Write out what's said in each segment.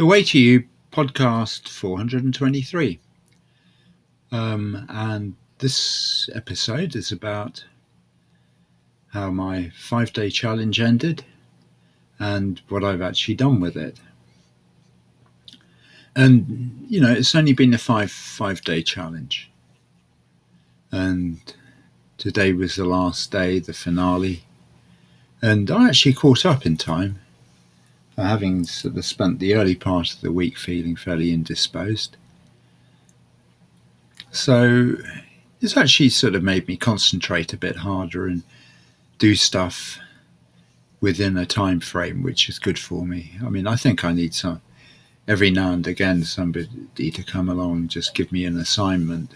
The Way to You podcast 423. And this episode is about how my 5-day challenge ended and what I've actually done with it. And, you know, it's only been a five-day challenge. And today was the last day, the finale. And I actually caught up in time, having sort of spent the early part of the week feeling fairly indisposed. So it's actually sort of made me concentrate a bit harder and do stuff within a time frame, which is good for me. I mean, I think I need some, every now and again, somebody to come along and just give me an assignment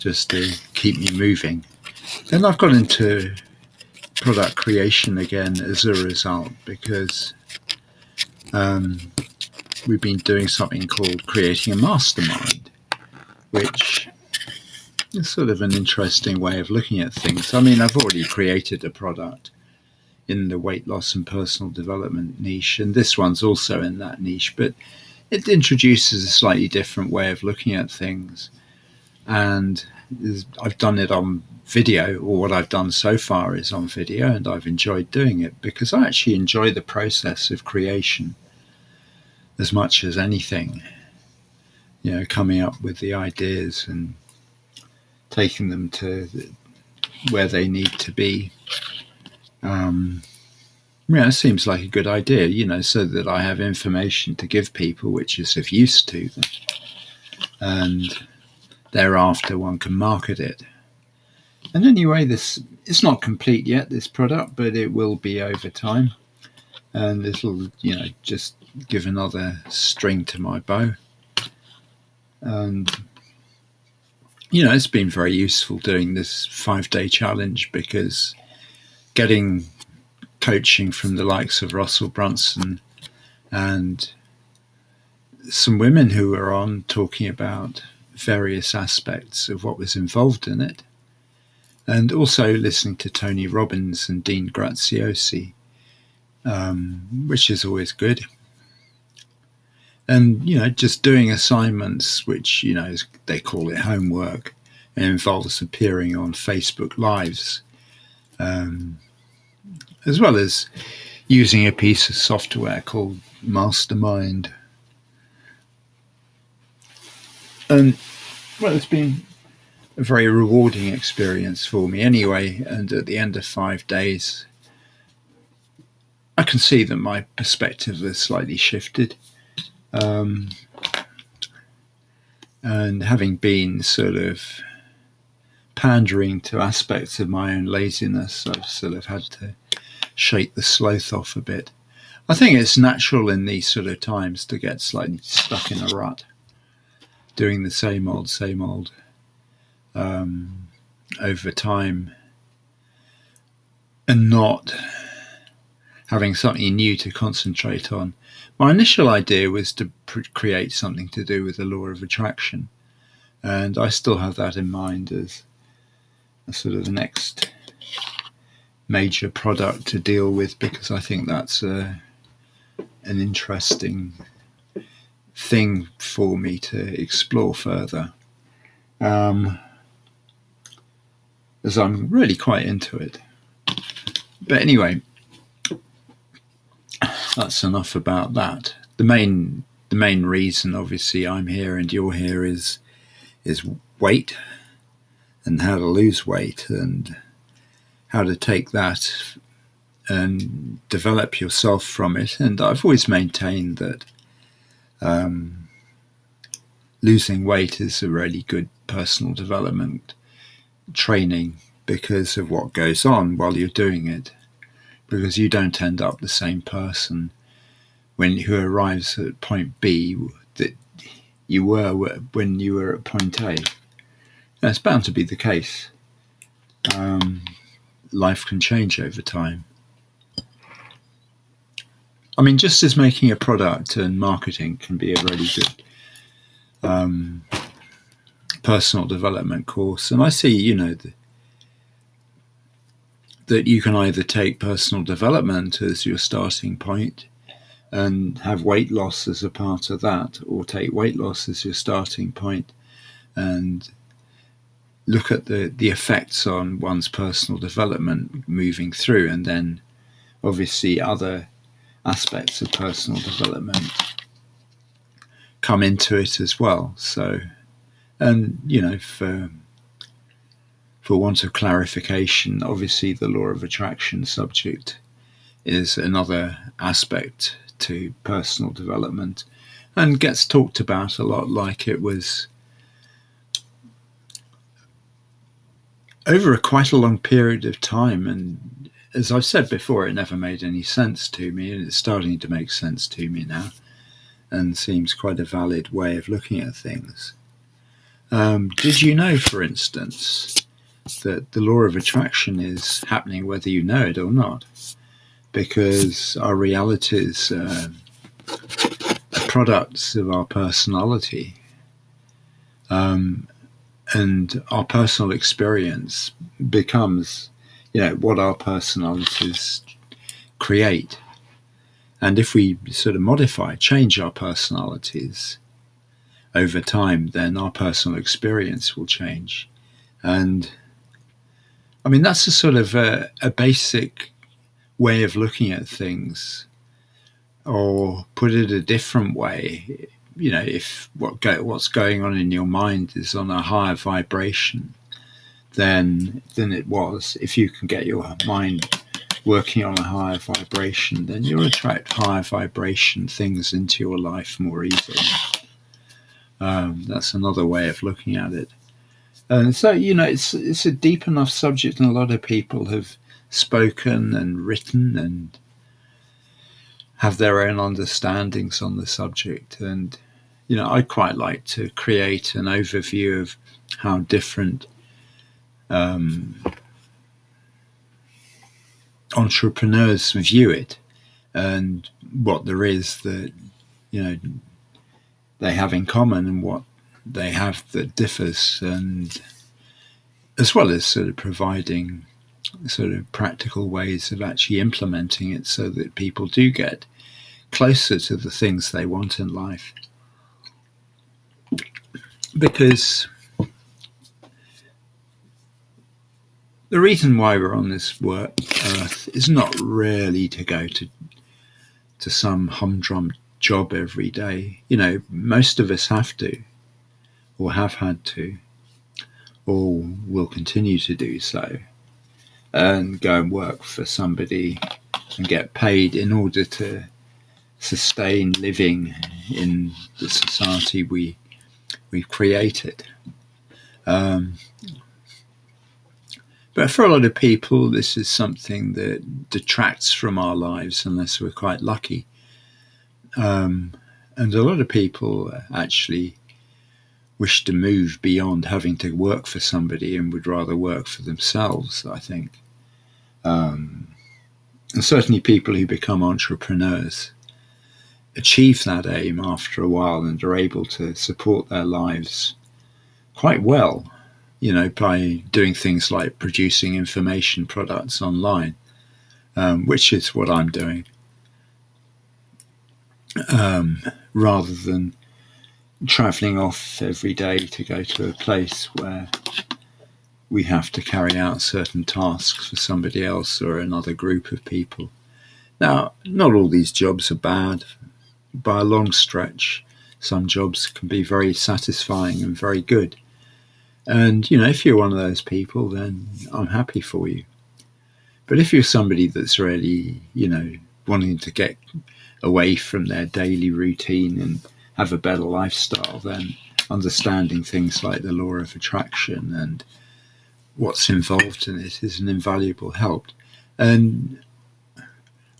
just to keep me moving. Then I've got into product creation again as a result, because we've been doing something called creating a mastermind, which is sort of an interesting way of looking at things. I mean, I've already created a product in the weight loss and personal development niche, and this one's also in that niche, but it introduces a slightly different way of looking at things. And I've done it on video, or what I've done so far is on video, and I've enjoyed doing it because I actually enjoy the process of creation as much as anything, you know, coming up with the ideas and taking them to where they need to be. Yeah, it seems like a good idea, you know, so that I have information to give people which is of use to them, and thereafter one can market it. And anyway, this, it's not complete yet, this product, but it will be over time, and it'll, you know, just give another string to my bow. And, you know, it's been very useful doing this 5-day challenge, because getting coaching from the likes of Russell Brunson and some women who were on talking about various aspects of what was involved in it, and also listening to Tony Robbins and Dean Graziosi, which is always good. And, you know, just doing assignments, which, you know, they call it homework, and involves appearing on Facebook Lives, as well as using a piece of software called Mastermind. And, well, it's been a very rewarding experience for me anyway. And at the end of 5 days, I can see that my perspective has slightly shifted. And having been sort of pandering to aspects of my own laziness, I've sort of had to shake the sloth off a bit. I think it's natural in these sort of times to get slightly stuck in a rut, doing the same old over time, and not having something new to concentrate on. My initial idea was to create something to do with the law of attraction, and I still have that in mind as a sort of next major product to deal with, because I think that's an interesting thing for me to explore further, as I'm really quite into it. But anyway, that's enough about that. The main reason, obviously, I'm here and you're here is weight, and how to lose weight, and how to take that and develop yourself from it. And I've always maintained that losing weight is a really good personal development training because of what goes on while you're doing it, because you don't end up the same person who arrives at point B that you were when you were at point A. That's bound to be the case. Life can change over time. I mean, just as making a product and marketing can be a really good personal development course. And I see, you know, that you can either take personal development as your starting point, and have weight loss as a part of that, or take weight loss as your starting point and look at the effects on one's personal development moving through, and then obviously other aspects of personal development come into it as well. So, and you know, for want of clarification, obviously the law of attraction subject is another aspect to personal development and gets talked about a lot, like it was over quite a long period of time. And as I've said before, it never made any sense to me, and it's starting to make sense to me now and seems quite a valid way of looking at things. Did you know, for instance, that the law of attraction is happening whether you know it or not, because our realities are products of our personality, and our personal experience becomes, you know, what our personalities create. And if we sort of modify, change our personalities over time, then our personal experience will change. And I mean, that's a sort of a basic way of looking at things. Or put it a different way, you know, if what's going on in your mind is on a higher vibration than it was, if you can get your mind working on a higher vibration, then you'll attract higher vibration things into your life more easily. That's another way of looking at it. And so, you know, it's a deep enough subject, and a lot of people have spoken and written and have their own understandings on the subject. And, you know, I quite like to create an overview of how different entrepreneurs view it, and what there is that, you know, they have in common and what they have that differs, and as well as sort of providing sort of practical ways of actually implementing it so that people do get closer to the things they want in life. Because the reason why we're on this earth is not really to go to some humdrum job every day. You know, most of us have to, or have had to, or will continue to do so, and go and work for somebody and get paid in order to sustain living in the society we've created. But for a lot of people, this is something that detracts from our lives unless we're quite lucky. And a lot of people actually wish to move beyond having to work for somebody and would rather work for themselves, I think. And certainly people who become entrepreneurs achieve that aim after a while and are able to support their lives quite well, you know, by doing things like producing information products online, which is what I'm doing, rather than traveling off every day to go to a place where we have to carry out certain tasks for somebody else or another group of people. Now, not all these jobs are bad by a long stretch. Some jobs can be very satisfying and very good. And, you know, if you're one of those people, then I'm happy for you. But if you're somebody that's really, you know, wanting to get away from their daily routine and have a better lifestyle, then understanding things like the law of attraction and what's involved in it is an invaluable help. And I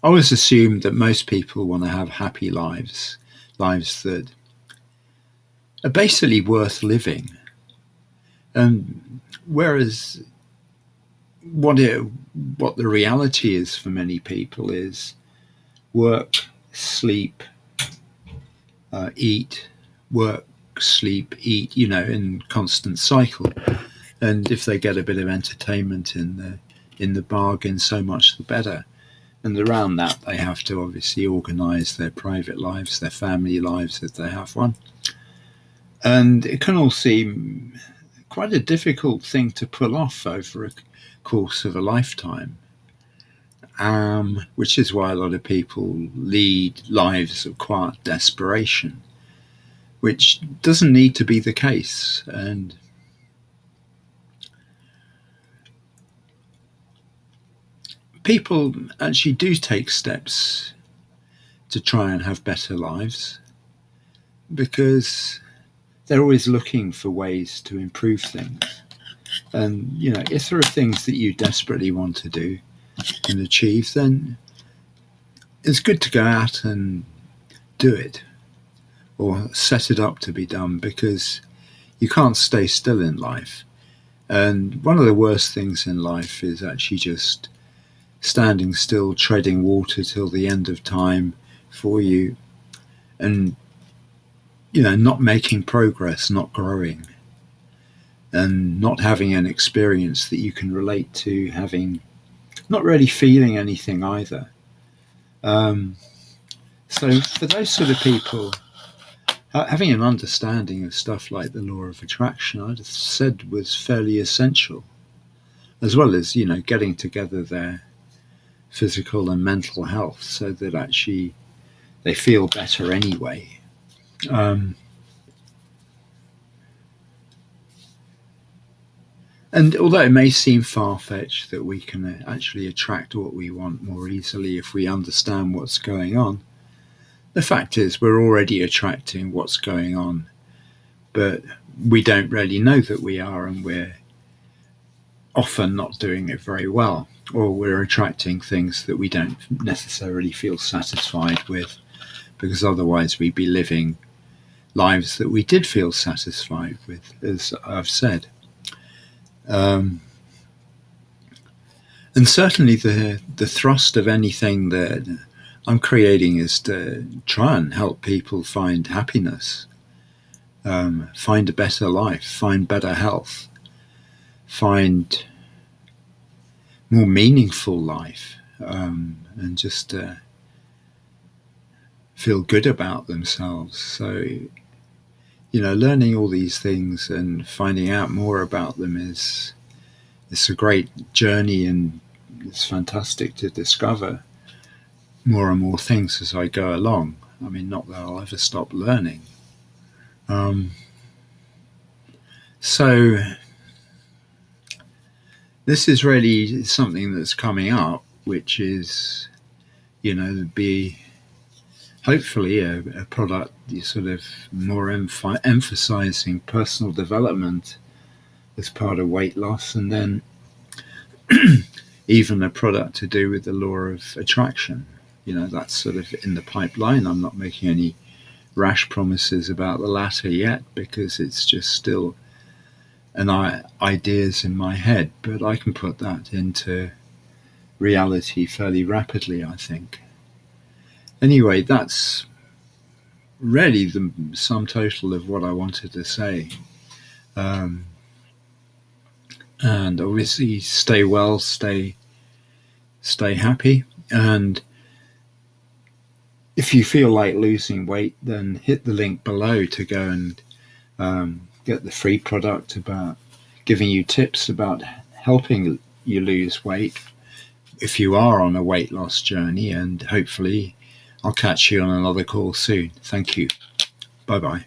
always assume that most people want to have happy lives, lives that are basically worth living. And whereas what the reality is for many people is work, sleep, eat, work, sleep, eat, you know, in constant cycle. And if they get a bit of entertainment in the bargain, so much the better. And around that, they have to obviously organise their private lives, their family lives, if they have one. And it can all seem quite a difficult thing to pull off over a course of a lifetime, which is why a lot of people lead lives of quiet desperation, which doesn't need to be the case. And people actually do take steps to try and have better lives because they're always looking for ways to improve things. And, you know, if there are things that you desperately want to do and achieve, then it's good to go out and do it or set it up to be done, because you can't stay still in life. And one of the worst things in life is actually just standing still, treading water till the end of time for you, and, you know, not making progress, not growing, and not having an experience that you can relate to, having not really feeling anything either. So for those sort of people, having an understanding of stuff like the law of attraction, I'd have said, was fairly essential, as well as, you know, getting together their physical and mental health so that actually they feel better anyway. And although it may seem far-fetched that we can actually attract what we want more easily if we understand what's going on, the fact is we're already attracting what's going on, but we don't really know that we are, and we're often not doing it very well, or we're attracting things that we don't necessarily feel satisfied with, because otherwise we'd be living lives that we did feel satisfied with, as I've said. And certainly the thrust of anything that I'm creating is to try and help people find happiness, find a better life, find better health, find more meaningful life, and just feel good about themselves. So, you know, learning all these things and finding out more about them is, it's a great journey, and it's fantastic to discover more and more things as I go along. I mean, not that I'll ever stop learning. So this is really something that's coming up, which is, you know, be hopefully a product sort of more emphasizing personal development as part of weight loss, and then even a product to do with the law of attraction. You know, that's sort of in the pipeline. I'm not making any rash promises about the latter yet, because it's just still an ideas in my head, but I can put that into reality fairly rapidly, I think. Anyway, that's really the sum total of what I wanted to say. And obviously, stay well, stay happy. And if you feel like losing weight, then hit the link below to go and get the free product about giving you tips about helping you lose weight if you are on a weight loss journey. And hopefully I'll catch you on another call soon. Thank you. Bye-bye.